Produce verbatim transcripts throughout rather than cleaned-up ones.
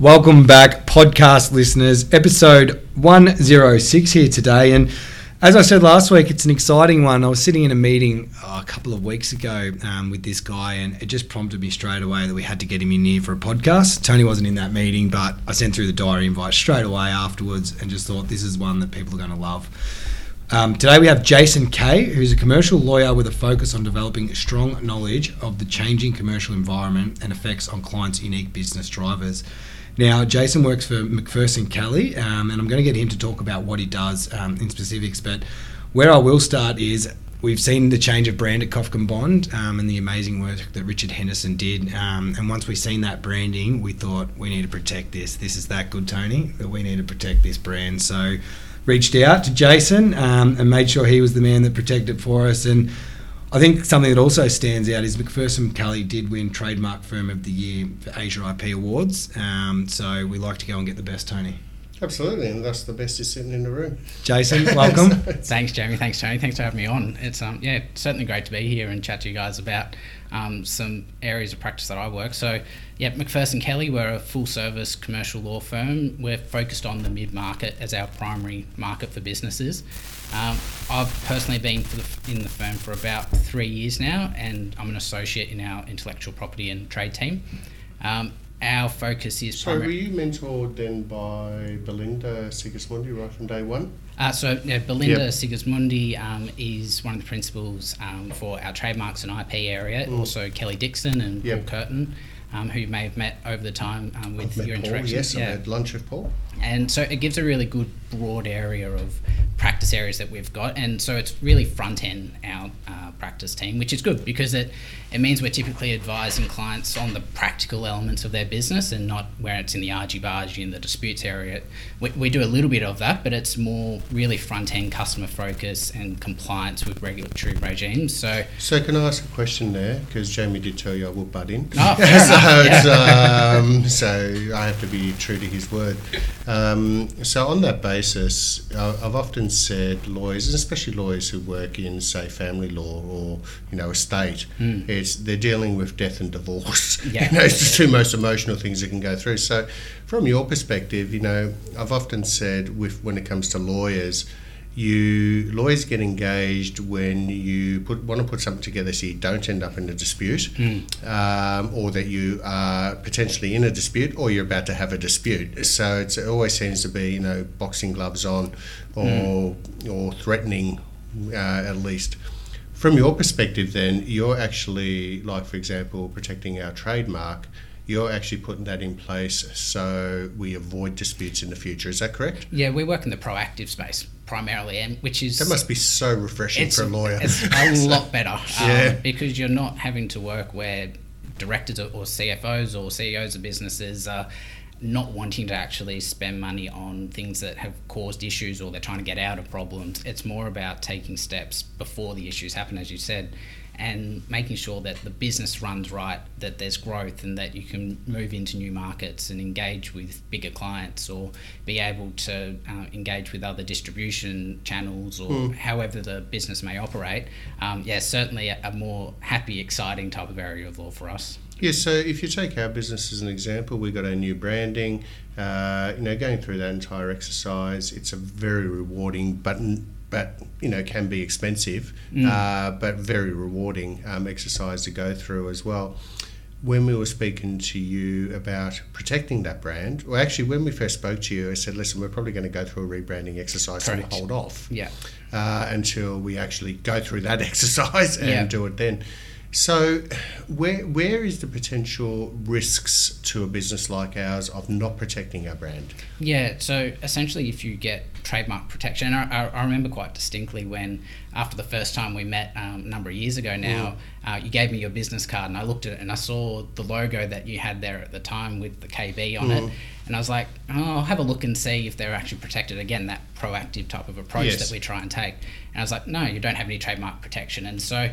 Welcome back, podcast listeners. Episode one oh six here today. And as I said last week, it's an exciting one. I was sitting in a meeting oh, a couple of weeks ago um, with this guy, and it just prompted me straight away that we had to get him in here for a podcast. Tony wasn't in that meeting, but I sent through the diary invite straight away afterwards and just thought this is one that people are going to love. Um, today we have Jason Kaye, who's a commercial lawyer with a focus on developing strong knowledge of the changing commercial environment and effects on clients' unique business drivers. Now, Jason works for McPherson Kelley, um, and I'm going to get him to talk about what he does um, in specifics, but where I will start is we've seen the change of brand at Kaufman Bond um, and the amazing work that Richard Henderson did, um, and once we've seen that branding, we thought, we need to protect this. This is that good, Tony, that we need to protect this brand. So reached out to Jason um, and made sure he was the man that protected it for us. And I think something that also stands out is McPherson Kelley did win Trademark Firm of the Year for Asia I P Awards. Um, so we like to go and get the best, Tony. Absolutely, and that's the best is sitting in the room. Jason, welcome. Thanks, Jamie. Thanks, Tony. Thanks for having me on. It's um yeah, certainly great to be here and chat to you guys about um, some areas of practice that I work. So yeah, McPherson Kelley, we're a full-service commercial law firm. We're focused on the mid-market as our primary market for businesses. Um, I've personally been for the, in the firm for about three years now, and I'm an associate in our intellectual property and trade team. Um, our focus is... So primar- were you mentored then by Belinda Sigismundi right from day one? Uh, so yeah, Belinda yep. Sigismundi um, is one of the principals um, for our trademarks and I P area, mm. also Kelly Dixon and yep. Paul Curtin. Um, who you may have met over the time um, with your interactions. Yes, yeah. I had lunch with Paul. And so it gives a really good broad area of practice areas that we've got. And so it's really front end our uh, practice team, which is good because it, it means we're typically advising clients on the practical elements of their business and not where it's in the argy-bargy in the disputes area. We, we do a little bit of that, but it's more really front end customer focus and compliance with regulatory regimes. So, so can I ask a question there? Because Jamie did tell you I will butt in. Oh, fair enough. Yeah. um, so I have to be true to his word. Um, so on that basis, I've often said lawyers, and especially lawyers who work in, say, family law or you know estate, mm. it's they're dealing with death and divorce. Yeah. You know, it's the two most emotional things you can go through. So from your perspective, you know, I've often said with when it comes to lawyers. You lawyers get engaged when you put, want to put something together so you don't end up in a dispute, mm. um, or that you are potentially in a dispute, or you're about to have a dispute. So it's, it always seems to be, you know, boxing gloves on, or mm. or threatening, uh, at least. From your perspective, then you're actually, like for example, protecting our trademark. You're actually putting that in place so we avoid disputes in the future. Is that correct? Yeah, we work in the proactive space primarily, and which is... That must be so refreshing for a lawyer. It's a lot better um, yeah. because you're not having to work where directors or C F Os or C E Os of businesses are not wanting to actually spend money on things that have caused issues or they're trying to get out of problems. It's more about taking steps before the issues happen, as you said, and making sure that the business runs right, that there's growth and that you can move into new markets and engage with bigger clients or be able to uh, engage with other distribution channels or mm. however the business may operate. Um, yeah, certainly a, a more happy, exciting type of area of law for us. Yeah, so if you take our business as an example, we've got our new branding, uh, you know, going through that entire exercise, it's a very rewarding button. But you know can be expensive, mm. uh, but very rewarding um, exercise to go through as well. When we were speaking to you about protecting that brand, well, actually when we first spoke to you, I said, "Listen, we're probably going to go through a rebranding exercise Correct. and hold off, yeah, uh, until we actually go through that exercise and yeah. do it then." So, where where is the potential risks to a business like ours of not protecting our brand? Yeah, so essentially if you get trademark protection, and I, I remember quite distinctly when after the first time we met um, a number of years ago now, mm. uh, you gave me your business card and I looked at it and I saw the logo that you had there at the time with the K B on mm. it. And I was like, oh, I'll have a look and see if they're actually protected. Again, that proactive type of approach yes. that we try and take. And I was like, no, you don't have any trademark protection. And so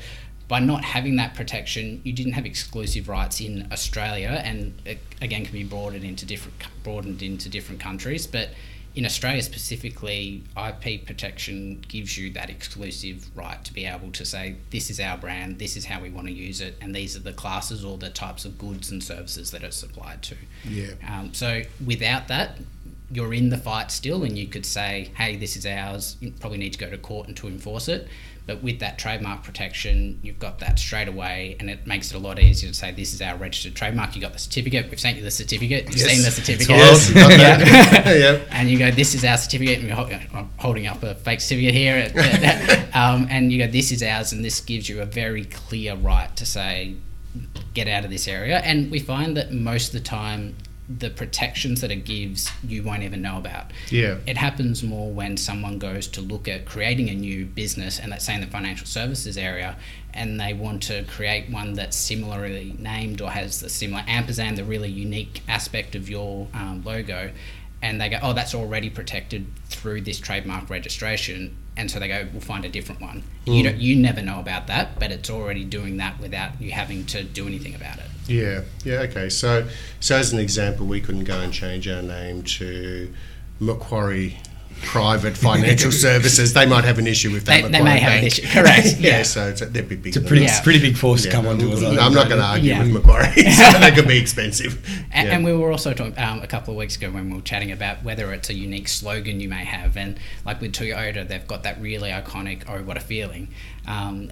by not having that protection, you didn't have exclusive rights in Australia, and it again can be broadened into different broadened into different countries. But in Australia specifically, I P protection gives you that exclusive right to be able to say, this is our brand, this is how we want to use it, and these are the classes or the types of goods and services that it's supplied to. Yeah. Um, so without that, you're in the fight still, and you could say, hey, this is ours, you probably need to go to court and to enforce it. But with that trademark protection, you've got that straight away, and it makes it a lot easier to say, this is our registered trademark. You got the certificate. We've sent you the certificate. You've yes. seen the certificate. Yes. yeah. yeah. And you go, this is our certificate. And I'm holding up a fake certificate here. um, and you go, this is ours, and this gives you a very clear right to say, get out of this area. And we find that most of the time, the protections that it gives, you won't even know about. Yeah. It happens more when someone goes to look at creating a new business, and let's say in the financial services area, and they want to create one that's similarly named or has the similar ampersand, the really unique aspect of your um, logo, and they go, oh, that's already protected through this trademark registration. And so they go, we'll find a different one. Mm. You don't, you never know about that, but it's already doing that without you having to do anything about it. Yeah, yeah, okay. So, so as an example, we couldn't go and change our name to Macquarie Private Financial Services. They might have an issue with that. They, they may have Bank. An issue, correct. yeah, yeah, so it's a, they'd be big. It's a pretty, yeah. pretty big force yeah, to come onto us. I'm not going to argue yeah. with Macquarie. So they could be expensive. And, yeah. and we were also talking um, a couple of weeks ago when we were chatting about whether it's a unique slogan you may have. And like with Toyota, they've got that really iconic, oh, what a feeling. Um,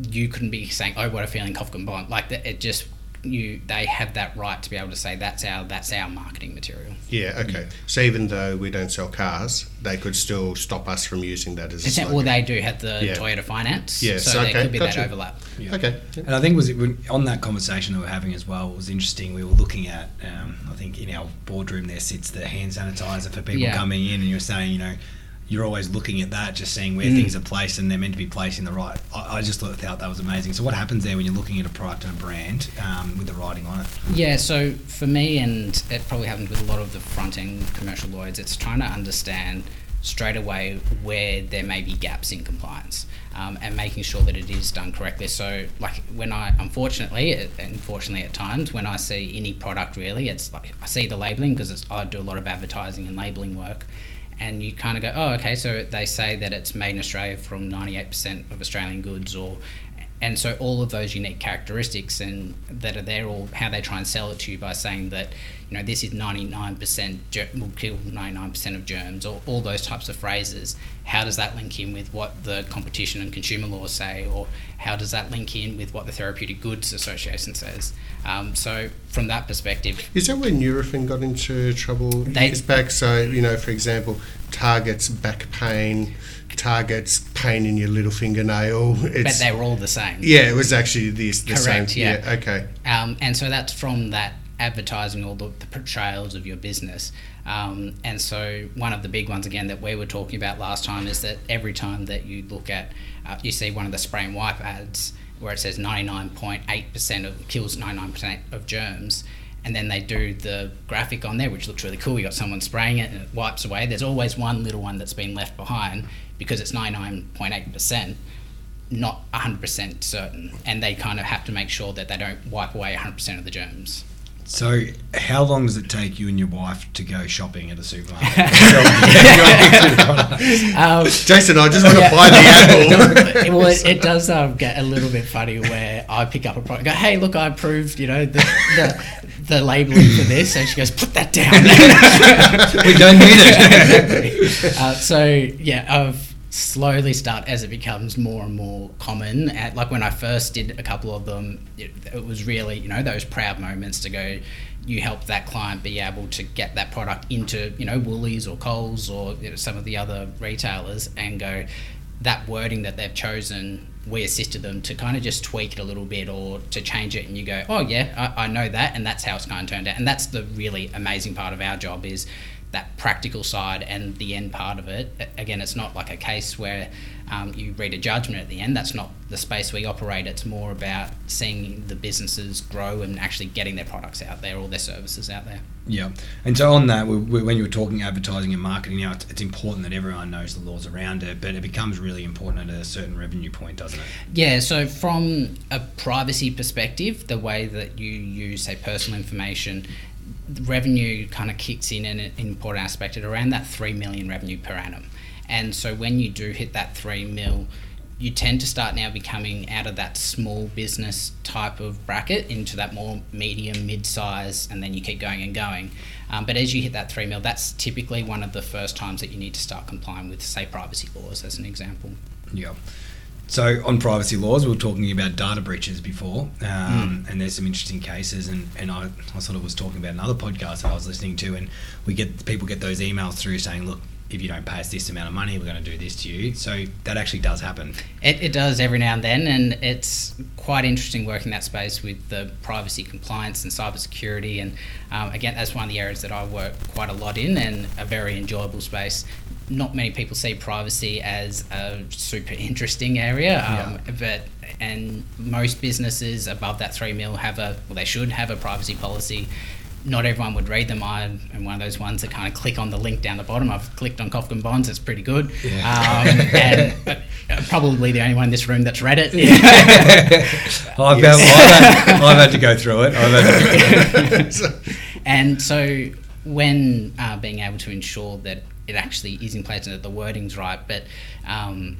you couldn't be saying, oh, what a feeling, Kaufman Bond. Like that, it just... You, they have that right to be able to say that's our that's our marketing material. Yeah, okay. So even though we don't sell cars, they could still stop us from using that as. Except, a well, they do have the yeah. Toyota Finance, yeah. so, so okay. there could be gotcha. that overlap. Yeah. Okay, and I think was it on that conversation that we we're having as well, it was interesting. We were looking at, um, I think in our boardroom there sits the hand sanitizer for people yeah. coming in, and you're saying, you know, you're always looking at that, just seeing where mm. things are placed, and they're meant to be placed in the right. I, I just thought that was amazing. So what happens there when you're looking at a product and a brand um, with the writing on it? Yeah, so for me, and it probably happens with a lot of the front-end commercial lawyers, it's trying to understand straight away where there may be gaps in compliance um, and making sure that it is done correctly. So like when I, unfortunately, unfortunately at times, when I see any product really, it's like I see the labelling because I do a lot of advertising and labelling work. And you kind of go, oh, okay, so they say that it's made in Australia from ninety-eight percent of Australian goods, or, and so all of those unique characteristics and that are there, or how they try and sell it to you by saying that, you know, this is ninety-nine percent, will kill ninety-nine percent of germs, or all those types of phrases. How does that link in with what the competition and consumer laws say, or how does that link in with what the Therapeutic Goods Association says? Um, so from that perspective... Is that where Nurofen got into trouble years back? So, you know, for example, targets back pain, targets pain in your little fingernail. It's, but they were all the same. Yeah, it was actually the, the correct, same. Yeah. yeah okay. Um, and so that's from that advertising, all the, the portrayals of your business. Um, and so one of the big ones, again, that we were talking about last time is that every time that you look at, uh, you see one of the spray and wipe ads where it says ninety-nine point eight percent of kills ninety-nine percent of germs, and then they do the graphic on there, which looks really cool. You got someone spraying it and it wipes away. There's always one little one that's been left behind because it's ninety-nine point eight percent, not one hundred percent certain. And they kind of have to make sure that they don't wipe away one hundred percent of the germs. So how long does it take you and your wife to go shopping at a supermarket? um, Jason, I just want yeah. to buy the apple. Well, it, it does um, get a little bit funny where I pick up a product and go, hey, look, I approved, you know, the, the, the labelling for this. And she goes, put that down. We don't need it. Exactly. Uh, so, yeah, I've... slowly start as it becomes more and more common. At, like when I first did a couple of them, it, it was really, you know, those proud moments to go, you help that client be able to get that product into, you know, Woolies or Coles or, you know, some of the other retailers, and go, that wording that they've chosen, we assisted them to kind of just tweak it a little bit or to change it, and you go, oh yeah, I, I know that, and that's how it's kind of turned out. And that's the really amazing part of our job, is that practical side and the end part of it. Again, it's not like a case where um, you read a judgment at the end. That's not the space we operate. It's more about seeing the businesses grow and actually getting their products out there or their services out there. Yeah. And so on that, we, we, when you were talking advertising and marketing, you know, it's, it's important that everyone knows the laws around it, but it becomes really important at a certain revenue point, doesn't it? Yeah. So from a privacy perspective, the way that you use, say, personal information, revenue kind of kicks in, and an important aspect at around that three million revenue per annum. And so when you do hit that three mil, you tend to start now becoming out of that small business type of bracket into that more medium, mid-size, and then you keep going and going. Um, but as you hit that three mil, that's typically one of the first times that you need to start complying with, say, privacy laws as an example. Yeah. So on privacy laws, we were talking about data breaches before, um, mm. and there's some interesting cases. And, and I, I sort of was talking about another podcast that I was listening to, and we get people get those emails through saying, look, if you don't pay us this amount of money, we're going to do this to you. So that actually does happen. It, it does every now and then, and it's quite interesting working that space with the privacy compliance and cybersecurity. And um, again, that's one of the areas that I work quite a lot in, and a very enjoyable space. Not many people see privacy as a super interesting area, um, yeah. but and most businesses above that three mil have a, well, they should have a privacy policy. Not everyone would read them. I am one of those ones that kind of click on the link down the bottom. I've clicked on Kaufman Bonds. It's pretty good. Yeah. Um, and uh, probably the only one in this room that's read it. I've, had, I've, had, I've had to go through it. I've had to go through it. And so when uh, being able to ensure that it actually is in place and that the wording's right, but um,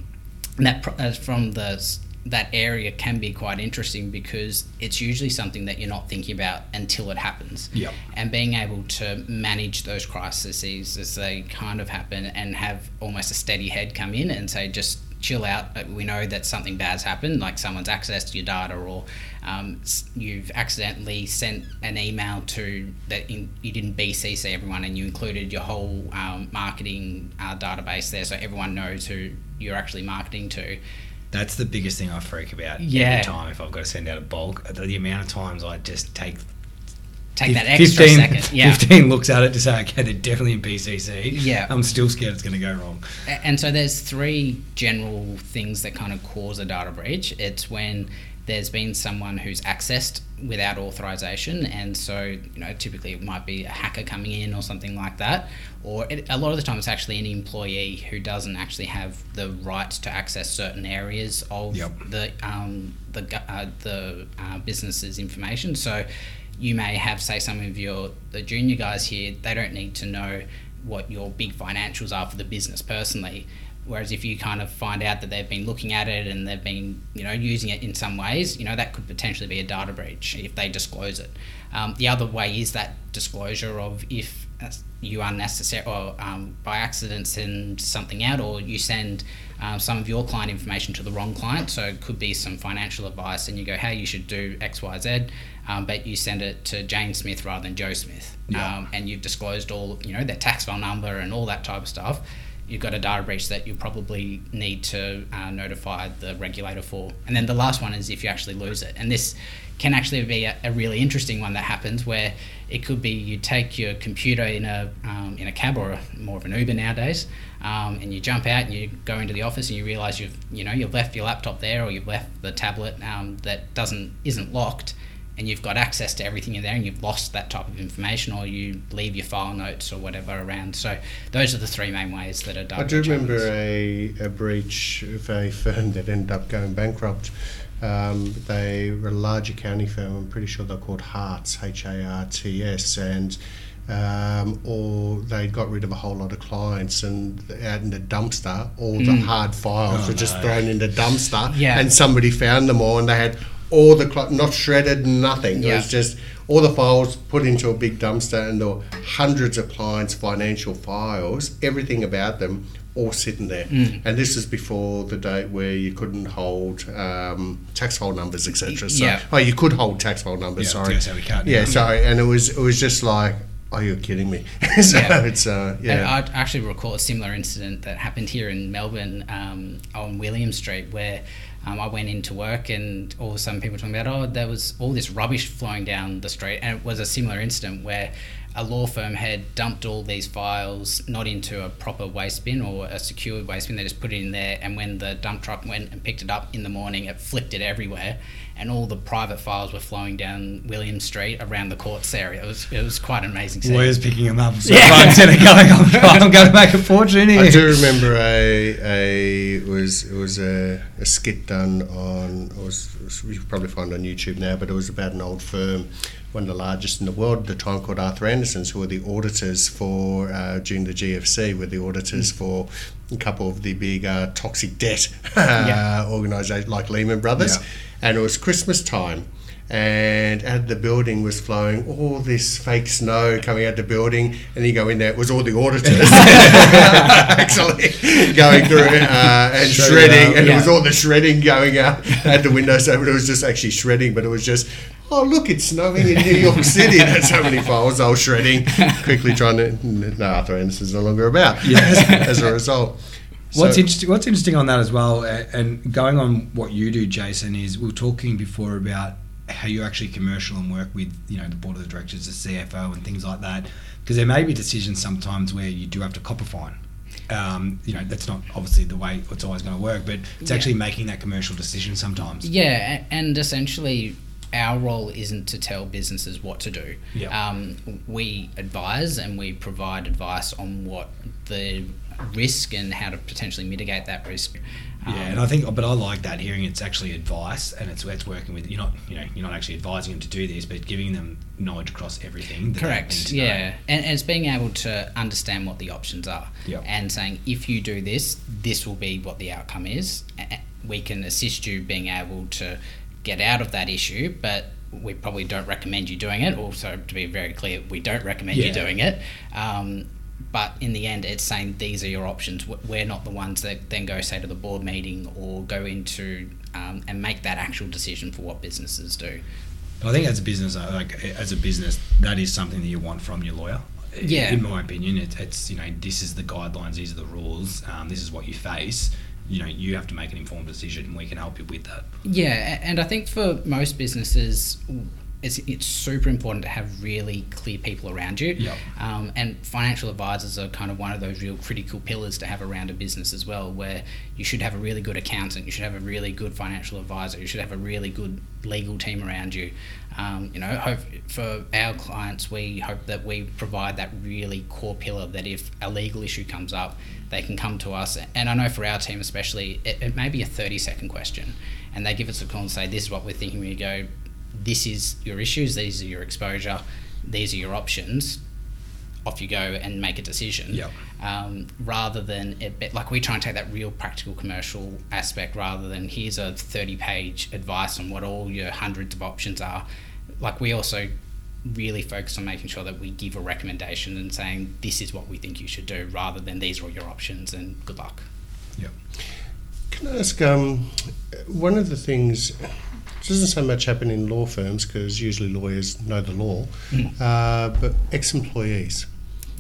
that pro- from the that area can be quite interesting, because it's usually something that you're not thinking about until it happens. Yep. And being able to manage those crises as they kind of happen, and have almost a steady head come in and say, just chill out, we know that something bad's happened, like someone's accessed your data, or um, you've accidentally sent an email to that in, you didn't B C C everyone, and you included your whole um, marketing uh, database there, so everyone knows who you're actually marketing to. That's the biggest thing I freak about yeah. every time. If I've got to send out a bulk, the amount of times I just take take that extra fifteen, second, yeah. fifteen looks at it to say, okay, they're definitely in P C C. Yeah, I'm still scared it's going to go wrong. And so there's three general things that kind of cause a data breach. It's when there's been someone who's accessed without authorization, and so you know typically it might be a hacker coming in or something like that. Or it, a lot of the time it's actually an employee who doesn't actually have the right to access certain areas of yep. the um, the uh, the uh, business's information. So you may have, say, some of your the junior guys here, they don't need to know what your big financials are for the business personally. Whereas if you kind of find out that they've been looking at it and they've been, you know, using it in some ways, you know, that could potentially be a data breach if they disclose it. Um, the other way is that disclosure of if you unnecessarily or um, by accident send something out, or you send uh, some of your client information to the wrong client. So it could be some financial advice and you go, hey, you should do X, Y, Z, um, but you send it to Jane Smith rather than Joe Smith. Yeah. Um, and you've disclosed all, you know, their tax file number and all that type of stuff. You've got a data breach that you probably need to uh, notify the regulator for. And then the last one is if you actually lose it. And this can actually be a, a really interesting one that happens, where it could be you take your computer in a um, in a cab, or a, more of an Uber nowadays, um, and you jump out and you go into the office and you realise you've you know you've left your laptop there, or you've left the tablet um, that doesn't isn't locked, and you've got access to everything in there, and you've lost that type of information, or you leave your file notes or whatever around. So those are the three main ways that are done. I do remember a, a breach of a firm that ended up going bankrupt. Um, they were a large accounting firm, I'm pretty sure they're called Harts, H A R T S, and um, or they got rid of a whole lot of clients, and out in the dumpster, all mm. the hard files oh, were just no. thrown in the dumpster, yeah. and somebody found them all, and they had all the cl- not shredded, nothing. Yeah. It was just all the files put into a big dumpster, and there were hundreds of clients' financial files, everything about them, all sitting there. Mm. And this is before the date where you couldn't hold um, tax file numbers, et cetera. So, yeah. oh, you could hold tax file numbers. Yeah, sorry. So we can't. Yeah, yeah. Sorry. And it was it was just like, oh, you're kidding me. so yeah. it's uh, yeah. I actually recall a similar incident that happened here in Melbourne um, on William Street, where. Um, I went into work, and all of a sudden people were talking about, oh, there was all this rubbish flowing down the street. And it was a similar incident where a law firm had dumped all these files, not into a proper waste bin or a secured waste bin. They just put it in there, and when the dump truck went and picked it up in the morning, it flipped it everywhere, and all the private files were flowing down William Street around the courts area. It was it was quite an amazing scene. Lawyers picking them up. So yeah. Instead of going, I'm, I'm going to make a fortune here. I do remember a, a it was it was a, a skit done on, it was, you can probably find it on YouTube now, but it was about an old firm one of the largest in the world at the time, called Arthur Anderson's, who were the auditors for, uh, during the G F C, were the auditors mm. for a couple of the big uh, toxic debt yeah. uh, organisations like Lehman Brothers. Yeah. And it was Christmas time. And out of the building was flowing all this fake snow coming out of the building, and you go in there, it was all the auditors actually going through uh, and shredding, shredding and yeah. it was all the shredding going out at the window. So it was just actually shredding, but it was just, oh look, it's snowing in New York City. That's how many files I was shredding, quickly trying to, no, Arthur Anderson's no longer about yeah. as, as a result. What's, so, interesting, what's interesting on that as well, and going on what you do, Jason, is we were talking before about how you actually commercial and work with, you know, the board of the directors, the C F O and things like that, because there may be decisions sometimes where you do have to copper fine. Um, you know, that's not obviously the way it's always going to work, but it's yeah. actually making that commercial decision sometimes. Yeah, and essentially our role isn't to tell businesses what to do. Yep. Um, we advise and we provide advice on what the risk and how to potentially mitigate that risk. Yeah, um, and I think, but I like that, hearing it's actually advice, and it's it's working with, you're not, you know, you're not actually advising them to do this, but giving them knowledge across everything. That correct. Yeah, and, and it's being able to understand what the options are, yep. and saying if you do this, this will be what the outcome is. We can assist you being able to get out of that issue, but we probably don't recommend you doing it. Also, to be very clear, we don't recommend yeah. you doing it. Um, But in the end, it's saying these are your options. We're not the ones that then go, say, to the board meeting or go into um, and make that actual decision for what businesses do. I think as a business, like as a business, that is something that you want from your lawyer. Yeah. In my opinion, it's, it's you know, this is the guidelines, these are the rules, um, this is what you face. You know, you have to make an informed decision, and we can help you with that. Yeah, and I think for most businesses, It's, it's super important to have really clear people around you. Yep. Um, and financial advisors are kind of one of those real critical pillars to have around a business as well, where you should have a really good accountant, you should have a really good financial advisor, you should have a really good legal team around you. Um, you know, hope for our clients, we hope that we provide that really core pillar that if a legal issue comes up, they can come to us. And I know for our team especially, it, it may be a thirty second question, and they give us a call and say, this is what we're thinking. We go, this is your issues, these are your exposure, these are your options, off you go and make a decision. Yep. Um, rather than, it, like we try and take that real practical commercial aspect, rather than here's a thirty page advice on what all your hundreds of options are. Like we also really focus on making sure that we give a recommendation and saying this is what we think you should do, rather than these are all your options and good luck. Yeah. Can I ask, um, one of the things, it doesn't so much happen in law firms because usually lawyers know the law, mm. uh, but ex-employees.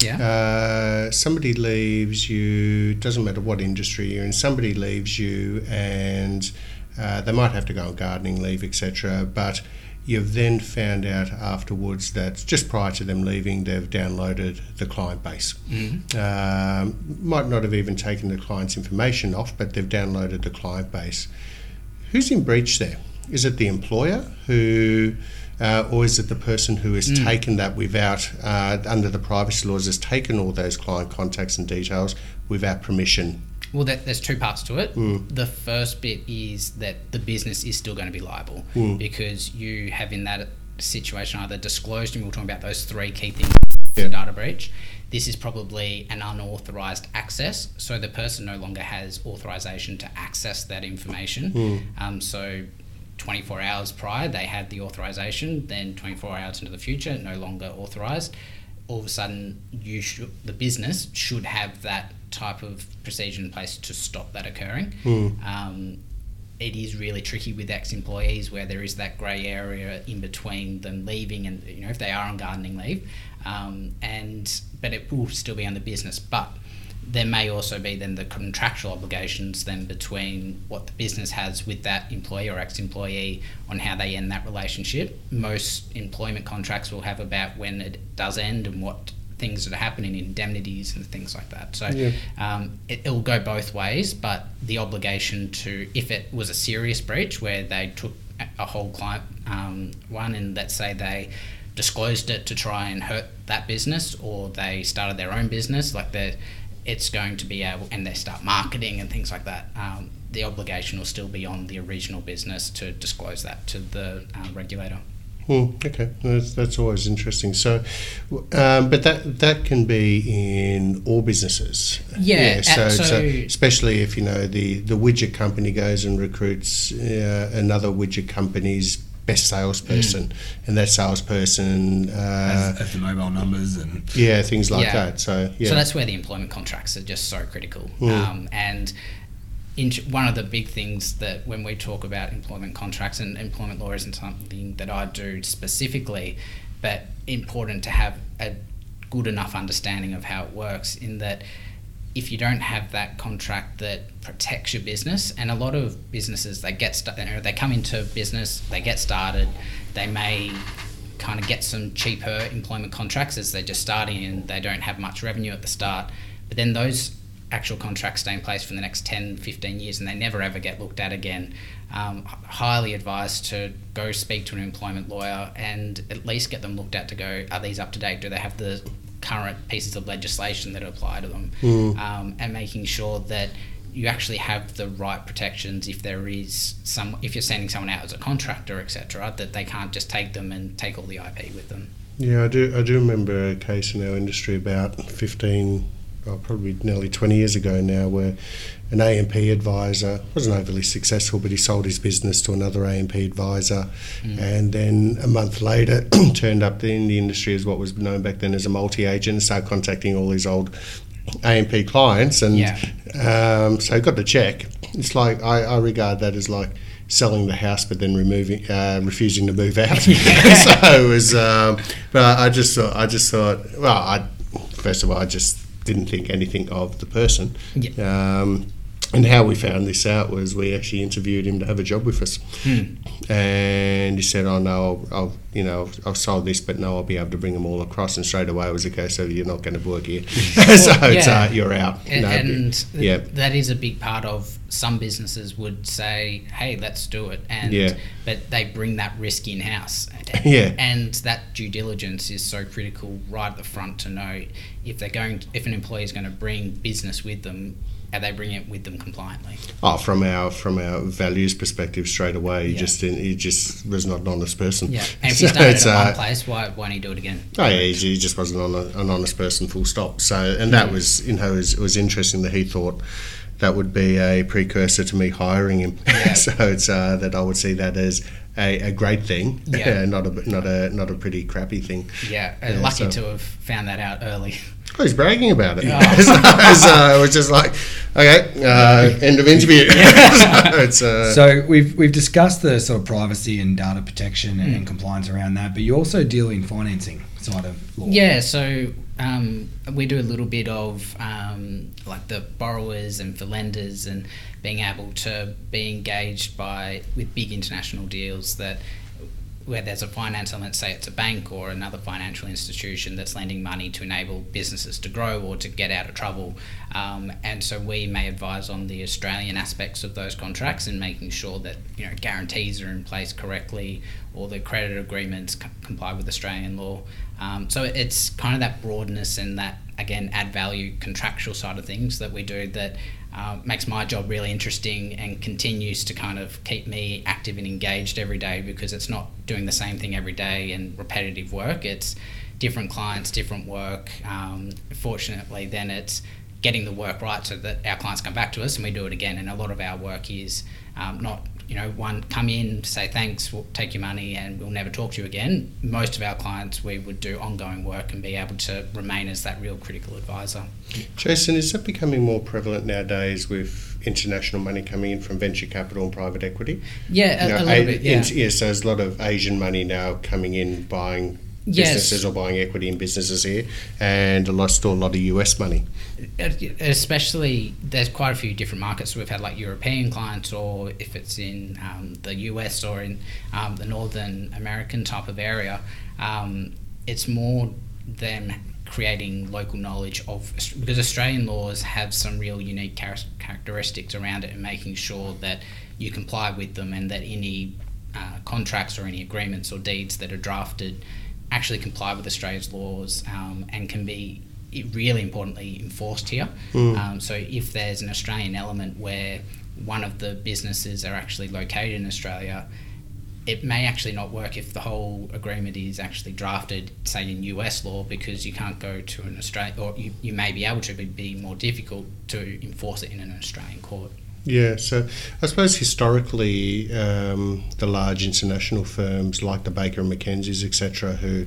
Yeah. Uh, somebody leaves you, doesn't matter what industry you're in, somebody leaves you and uh, they might have to go on gardening leave, et cetera, but you've then found out afterwards that just prior to them leaving, they've downloaded the client base. Mm-hmm. Um, might not have even taken the client's information off, but they've downloaded the client base. Who's in breach there? Is it the employer who, uh, or is it the person who has mm. taken that without, uh, under the privacy laws, has taken all those client contacts and details without permission? Well, that, there's two parts to it. Mm. The first bit is that the business is still going to be liable mm. because you have in that situation either disclosed, and we'll talk about those three key things yeah. for data breach. This is probably an unauthorised access, so the person no longer has authorisation to access that information. Mm. Um, so twenty-four hours prior, they had the authorization, then twenty-four hours into the future, no longer authorized. All of a sudden, you should, the business should have that type of procedure in place to stop that occurring. Mm. Um, it is really tricky with ex-employees where there is that grey area in between them leaving and, you know, if they are on gardening leave, um, and but it will still be on the business. But there may also be then the contractual obligations then between what the business has with that employee or ex-employee on how they end that relationship. Most employment contracts will have about when it does end and what things that are happening, indemnities and things like that. So yeah. um, it, it'll go both ways, but the obligation to, if it was a serious breach where they took a whole client um, one and let's say they disclosed it to try and hurt that business or they started their own business, like they're it's going to be able, and they start marketing and things like that, um, the obligation will still be on the original business to disclose that to the uh, regulator. Mm, okay, that's, that's always interesting. So, um, but that that can be in all businesses. Yeah, yeah so, so especially if you know the, the widget company goes and recruits uh, another widget company's best salesperson, mm. and that salesperson uh, has, has the mobile numbers and yeah things like yeah. that. So yeah. so that's where the employment contracts are just so critical. Mm. Um, and one of the big things that when we talk about employment contracts, and employment law isn't something that I do specifically, but important to have a good enough understanding of how it works, in that if you don't have that contract that protects your business, and a lot of businesses, they get st- they come into business, they get started, they may kind of get some cheaper employment contracts as they're just starting and they don't have much revenue at the start, but then those actual contracts stay in place for the next ten, fifteen years and they never ever get looked at again. Um, highly advised to go speak to an employment lawyer and at least get them looked at to go, are these up to date? Do they have the current pieces of legislation that apply to them? Mm. Um, and making sure that you actually have the right protections if there is some, if you're sending someone out as a contractor, et cetera, that they can't just take them and take all the I P with them. Yeah, I do, I do remember a case in our industry about fifteen Oh, probably nearly twenty years ago now, where an A M P advisor wasn't overly successful, but he sold his business to another A M P advisor, mm. and then a month later turned up in the industry as what was known back then as a multi-agent, started contacting all his old A M P clients, and yeah. um, so got the check. It's like I, I regard that as like selling the house, but then removing, uh, refusing to move out. so it was, um, but I just thought, I just thought, well, I first of all, I just. didn't think anything of the person. Yep. Um, and how we found this out was we actually interviewed him to have a job with us. Hmm. And he said, oh, no, I'll, I'll you know, I've sold this, but no, I'll be able to bring them all across. And straight away it was a case of, you're not going to work here. well, so yeah. it's, uh, you're out. And, no, and but, yeah. that is a big part of some businesses would say, hey, let's do it. And yeah. But they bring that risk in-house. And, yeah. and that due diligence is so critical right at the front to know if they're going to, if an employee is going to bring business with them, are they bringing it with them compliantly? Oh, from our from our values perspective, straight away, he yeah. just didn't, he just was not an honest person. Yeah, and if he's done it at uh, one place, why won't he do it again? Oh yeah, he, he just wasn't on a, an honest person, full stop. So, and that yeah. was, you know, it was, it was interesting that he thought that would be a precursor to me hiring him. Yeah. so it's uh, that I would see that as a, a great thing, yeah, not a not a not a pretty crappy thing. Yeah, and yeah, lucky so. to have found that out early. Oh, he's bragging about it. Oh. so, so it was just like, okay, uh, end of interview. so, it's, uh, so we've we've discussed the sort of privacy and data protection mm. and, and compliance around that, but you also deal in financing side of law. Yeah, so um, we do a little bit of um, like the borrowers and for lenders, and being able to be engaged by with big international deals that. Where there's a finance, and let's say it's a bank or another financial institution that's lending money to enable businesses to grow or to get out of trouble. Um, and so we may advise on the Australian aspects of those contracts and making sure that, you know, guarantees are in place correctly or the credit agreements c- comply with Australian law. Um, so it's kind of that broadness and that, again, add value contractual side of things that we do that Uh, makes my job really interesting and continues to kind of keep me active and engaged every day, because it's not doing the same thing every day and repetitive work. It's different clients, different work. Um, fortunately, then it's getting the work right so that our clients come back to us and we do it again. And a lot of our work is um, not, you know, one come in, say thanks, we'll take your money and we'll never talk to you again. Most of our clients, we would do ongoing work and be able to remain as that real critical advisor. Jason, is that becoming more prevalent nowadays with international money coming in from venture capital and private equity? Yeah, you a, know, a little a, bit, yeah. In, yeah, so there's a lot of Asian money now coming in, buying businesses yes. or buying equity in businesses here, and a lot, still a lot of U S money. Especially, there's quite a few different markets. We've had like European clients, or if it's in um, the U S or in um, the Northern American type of area, um, it's more than creating local knowledge of, because Australian laws have some real unique char- characteristics around it, and making sure that you comply with them and that any uh, contracts or any agreements or deeds that are drafted actually comply with Australia's laws um, and can be really importantly enforced here. Mm. Um, so if there's an Australian element where one of the businesses are actually located in Australia, it may actually not work if the whole agreement is actually drafted, say, in U S law, because you can't go to an Australian, or you, you may be able to, but it'd be more difficult to enforce it in an Australian court. Yeah, so I suppose historically um, the large international firms like the Baker and McKenzie's, et cetera, who, you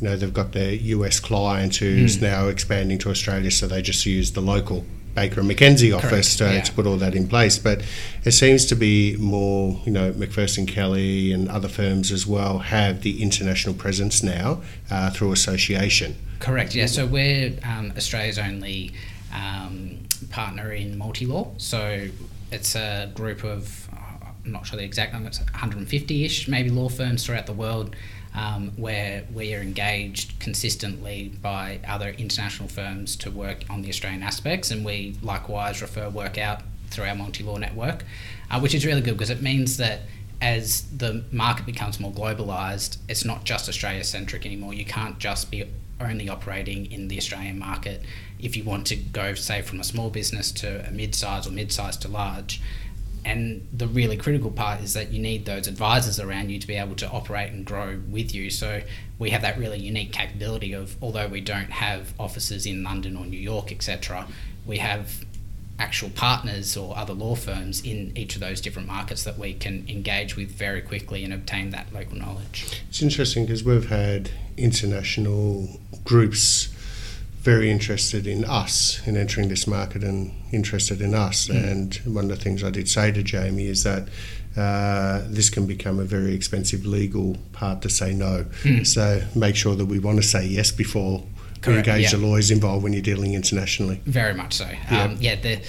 know, they've got their U S client who's mm. now expanding to Australia, so they just use the local Baker and McKenzie office to, yeah. to put all that in place. But it seems to be more, you know, McPherson Kelley and other firms as well have the international presence now uh, through association. Correct, yeah. So we're um, Australia's only um, partner in multi-law. So it's a group of, I'm not sure the exact number, it's one hundred fifty-ish maybe law firms throughout the world um, where we are engaged consistently by other international firms to work on the Australian aspects, and we likewise refer work out through our multi-law network, uh, which is really good because it means that as the market becomes more globalised, it's not just Australia-centric anymore. You can't just be only operating in the Australian market. If you want to go, say, from a small business to a mid-size or mid-size to large. And the really critical part is that you need those advisors around you to be able to operate and grow with you. So we have that really unique capability of, although we don't have offices in London or New York, et cetera, we have actual partners or other law firms in each of those different markets that we can engage with very quickly and obtain that local knowledge. It's interesting because we've had international groups very interested in us, in entering this market and interested in us. Mm. And one of the things I did say to Jamie is that uh, this can become a very expensive legal part to say no. Mm. So make sure that we want to say yes before Correct. we engage yeah. the lawyers involved when you're dealing internationally. Very much so. Yeah, um, yeah the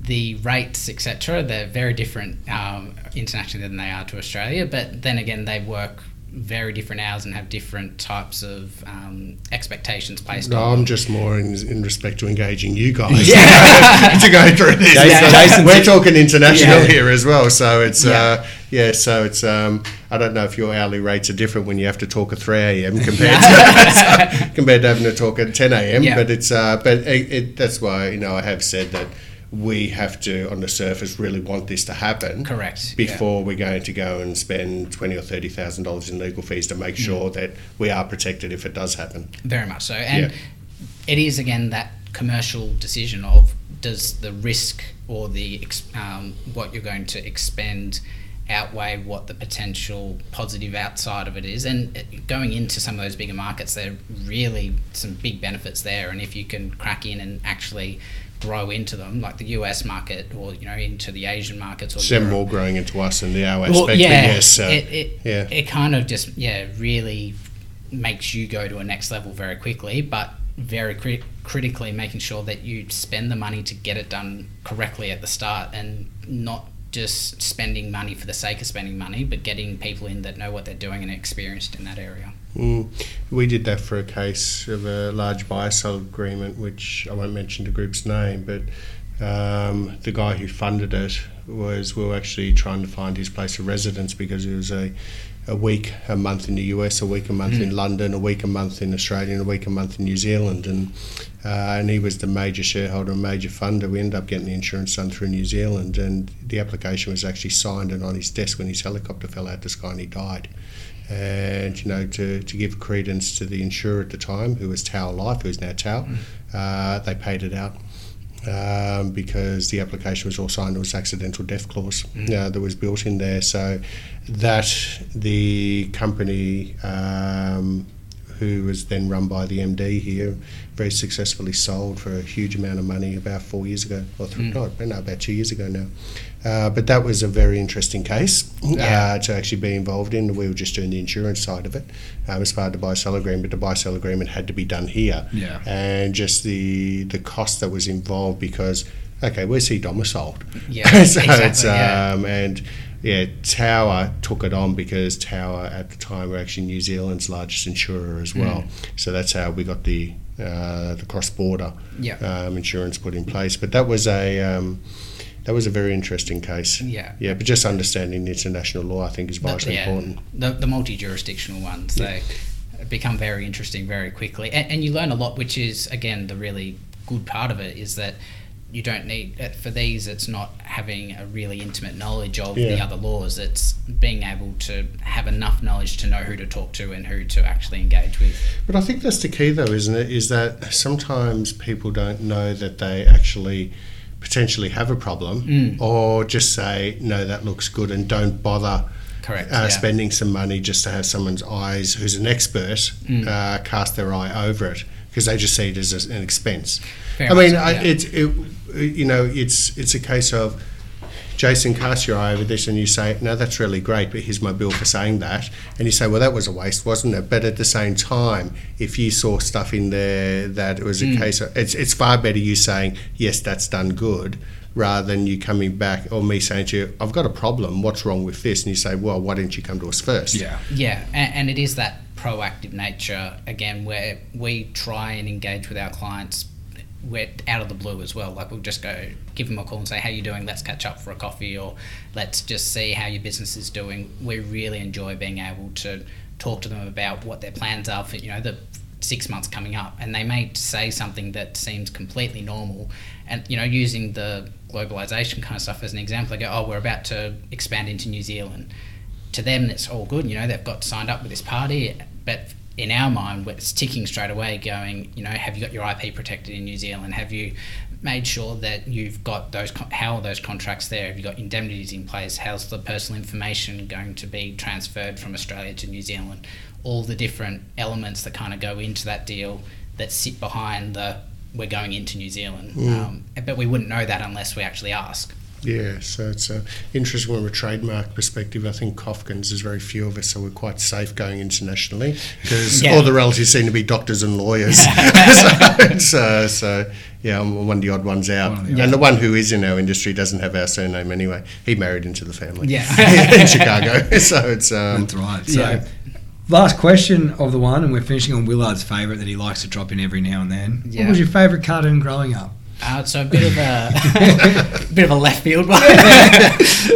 the rates, et cetera, they're very different um, internationally than they are to Australia. But then again, they work very different hours and have different types of um, expectations placed no, on them. I'm just more in, in respect to engaging you guys yeah. to go through this. Jason, so Jason, we're talking international yeah. here as well, so it's yeah. uh, yeah, so it's um, I don't know if your hourly rates are different when you have to talk at three a.m. compared to so, compared to having to talk at ten a.m. Yeah. But it's uh, but it, it, that's why, you know, I have said that we have to, on the surface, really want this to happen. Correct. Before yeah. we're going to go and spend twenty or thirty thousand dollars in legal fees to make sure mm. that we are protected if it does happen. Very much so, and yeah. it is again that commercial decision of, does the risk or the um, what you're going to expend outweigh what the potential positive outside of it is. And going into some of those bigger markets, there are really some big benefits there, and if you can crack in and actually grow into them, like the U S market, or, you know, into the Asian markets, or some more growing into us in the our aspect. Well, yeah, yes, uh, it, it, yeah, it kind of just yeah really makes you go to a next level very quickly, but very crit- critically making sure that you spend the money to get it done correctly at the start, and not just spending money for the sake of spending money, but getting people in that know what they're doing and experienced in that area. Mm. We did that for a case of a large buy-sell agreement, which I won't mention the group's name, but um, the guy who funded it was, we were actually trying to find his place of residence, because it was a, a week, a month in the U S, a week, a month mm. in London, a week, a month in Australia, and a week, a month in New Zealand. And uh, and he was the major shareholder, major funder. We ended up getting the insurance done through New Zealand, and the application was actually signed and on his desk when his helicopter fell out the sky and he died. And, you know, to, to give credence to the insurer at the time, who was Tower Life, who is now Tower, mm. uh, they paid it out um, because the application was all signed. It was accidental death clause mm. uh, that was built in there. So that the company, um, who was then run by the M D here, very successfully sold for a huge amount of money about four years ago, or three, mm. no, no, about two years ago now. Uh, but that was a very interesting case yeah. uh, to actually be involved in. We were just doing the insurance side of it um, as part of the buy-sell agreement, but the buy-sell agreement had to be done here. Yeah. And just the the cost that was involved, because, okay, where's he domiciled? Yeah, so exactly, it's, um, yeah. And yeah, Tower took it on because Tower at the time were actually New Zealand's largest insurer as well. Mm. So that's how we got the uh, the cross-border yeah. um, insurance put in place. But that was a um, that was a very interesting case. Yeah, yeah. But just understanding the international law, I think, is vitally yeah, important. The, the multi-jurisdictional ones, yeah. they become very interesting very quickly, and, and you learn a lot, which is again the really good part of it, is that you don't need, for these, it's not having a really intimate knowledge of yeah. the other laws. It's being able to have enough knowledge to know who to talk to and who to actually engage with. But I think that's the key though, isn't it? Is that sometimes people don't know that they actually potentially have a problem mm. or just say, no, that looks good, and don't bother Correct, uh, yeah. spending some money just to have someone's eyes, who's an expert, mm. uh, cast their eye over it, because they just see it as an expense. Fair I mean, I, yeah. it's it, you know, it's it's a case of, Jason, cast your eye over this, and you say, no, that's really great, but here's my bill for saying that. And you say, well, that was a waste, wasn't it? But at the same time, if you saw stuff in there that it was a mm. case of, it's it's far better you saying, yes, that's done good, rather than you coming back, or me saying to you, I've got a problem, what's wrong with this? And you say, well, why didn't you come to us first? Yeah, yeah, and, and it is that proactive nature, again, where we try and engage with our clients we're out of the blue as well. Like, we'll just go give them a call and say, how are you doing? Let's catch up for a coffee, or let's just see how your business is doing. We really enjoy being able to talk to them about what their plans are for, you know, the six months coming up, and they may say something that seems completely normal, and, you know, using the globalization kind of stuff as an example, they go, oh, we're about to expand into New Zealand. To them, it's all good, you know, they've got signed up with this party, but in our mind, it's ticking straight away going, you know, have you got your I P protected in New Zealand? Have you made sure that you've got those, how are those contracts there? Have you got indemnities in place? How's the personal information going to be transferred from Australia to New Zealand? All the different elements that kind of go into that deal that sit behind the, we're going into New Zealand. Mm. Um, but we wouldn't know that unless we actually ask. Yeah, so it's uh, interesting from a trademark perspective. I think Kofkin's, there's very few of us, so we're quite safe going internationally, because yeah. all the relatives seem to be doctors and lawyers. so, so, so, yeah, I'm one of the odd ones out. One, yeah. And the one who is in our industry doesn't have our surname anyway. He married into the family yeah. in Chicago. So it's... Um, That's right. So yeah. last question of the one, and we're finishing on Willard's favourite that he likes to drop in every now and then. Yeah. What was your favourite cartoon growing up? Uh, so a bit of a, a bit of a left field one. But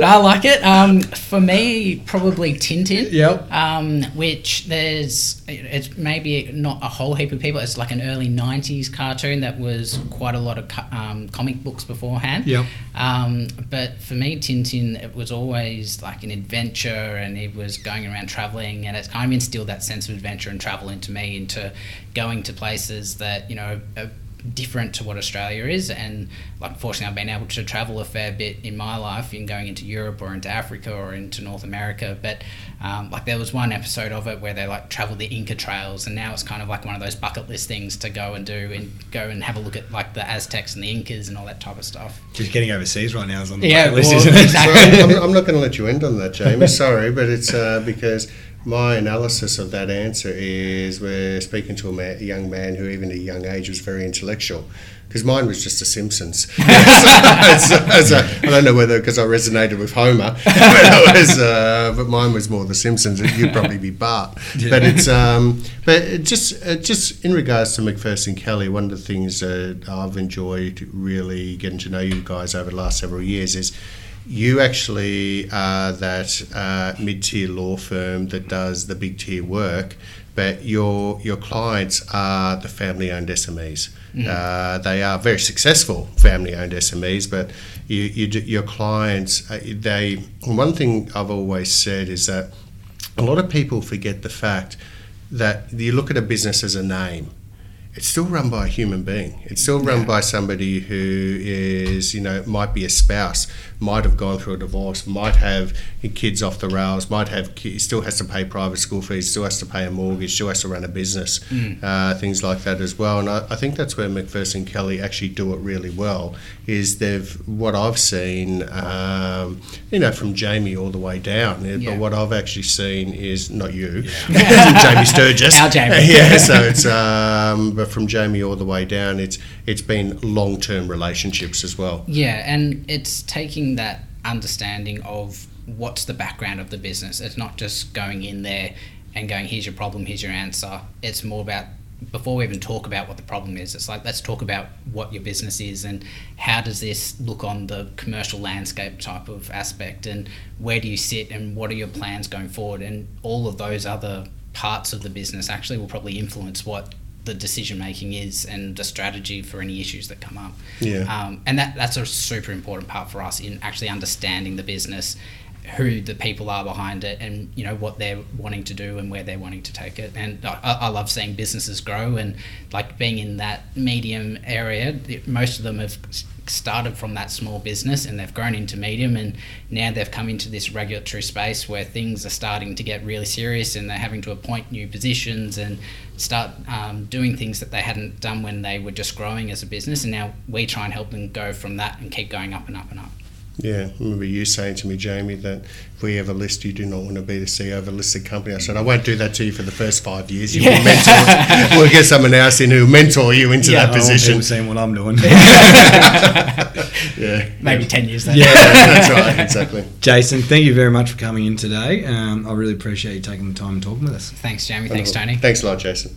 I like it. Um, for me, probably Tintin. Yep. Um, which there's, it's maybe not a whole heap of people. It's like an early nineties cartoon that was quite a lot of um, comic books beforehand. Yep. Um, but for me, Tintin, it was always like an adventure, and it was going around travelling, and it's kind of instilled that sense of adventure and travel into me, into going to places that, you know, are different to what Australia is. And like, fortunately, I've been able to travel a fair bit in my life, in going into Europe or into Africa or into North America. But um, like, there was one episode of it where they like traveled the Inca trails, and now it's kind of like one of those bucket list things to go and do, and go and have a look at like the Aztecs and the Incas and all that type of stuff. Just getting overseas right now is on the yeah, bucket list, well, isn't it? Exactly. Sorry, I'm, I'm not going to let you end on that, Jamie. Sorry, but it's uh, because my analysis of that answer is, we're speaking to a, man, a young man who, even at a young age, was very intellectual, because mine was just the Simpsons. so, so, so, I don't know whether because I resonated with Homer, but, I was, uh, but mine was more the Simpsons. You'd probably be Bart. Yeah. But it's um, but it just it just in regards to McPherson Kelley, one of the things that I've enjoyed really getting to know you guys over the last several years is, you actually are that uh, mid-tier law firm that does the big-tier work, but your your clients are the family-owned S M Es. Mm. Uh, they are very successful family-owned S M Es, but you, you do, your clients, uh, they... One thing I've always said is that a lot of people forget the fact that you look at a business as a name. It's still run by a human being. It's still run yeah. by somebody who is, you know, might be a spouse, might have gone through a divorce, might have kids off the rails, might have kids, still has to pay private school fees, still has to pay a mortgage, still has to run a business, mm. uh, things like that as well. And I, I think that's where McPherson Kelley actually do it really well, is they've, what I've seen, um, you know, from Jamie all the way down, yeah. but what I've actually seen is, not you, yeah. Jamie Sturgis. Our Jamie. Yeah, so it's... Um, but from Jamie all the way down, it's it's been long-term relationships as well. Yeah, and it's taking that understanding of what's the background of the business. It's not just going in there and going, here's your problem, here's your answer. It's more about, before we even talk about what the problem is, it's like, let's talk about what your business is and how does this look on the commercial landscape type of aspect, and where do you sit, and what are your plans going forward, and all of those other parts of the business actually will probably influence what the decision making is and the strategy for any issues that come up. Yeah. Um, and that that's a super important part for us in actually understanding the business, who the people are behind it, and you know what they're wanting to do and where they're wanting to take it. And I, I love seeing businesses grow, and like being in that medium area, most of them have started from that small business and they've grown into medium, and now they've come into this regulatory space where things are starting to get really serious and they're having to appoint new positions and start um, doing things that they hadn't done when they were just growing as a business. And now we try and help them go from that and keep going up and up and up. Yeah, I remember you saying to me, Jamie, that if we ever list, you do not want to be the C E O of a listed company. I said, I won't do that to you for the first five years. You yeah. will mentor. We'll get someone else in who will mentor you into yeah, that I position. Yeah, I want people seeing what I'm doing. yeah, Maybe yeah. ten years later. Yeah, that's right, exactly. Jason, thank you very much for coming in today. Um, I really appreciate you taking the time and talking with us. Thanks, Jamie. Wonderful. Thanks, Tony. Thanks a lot, Jason.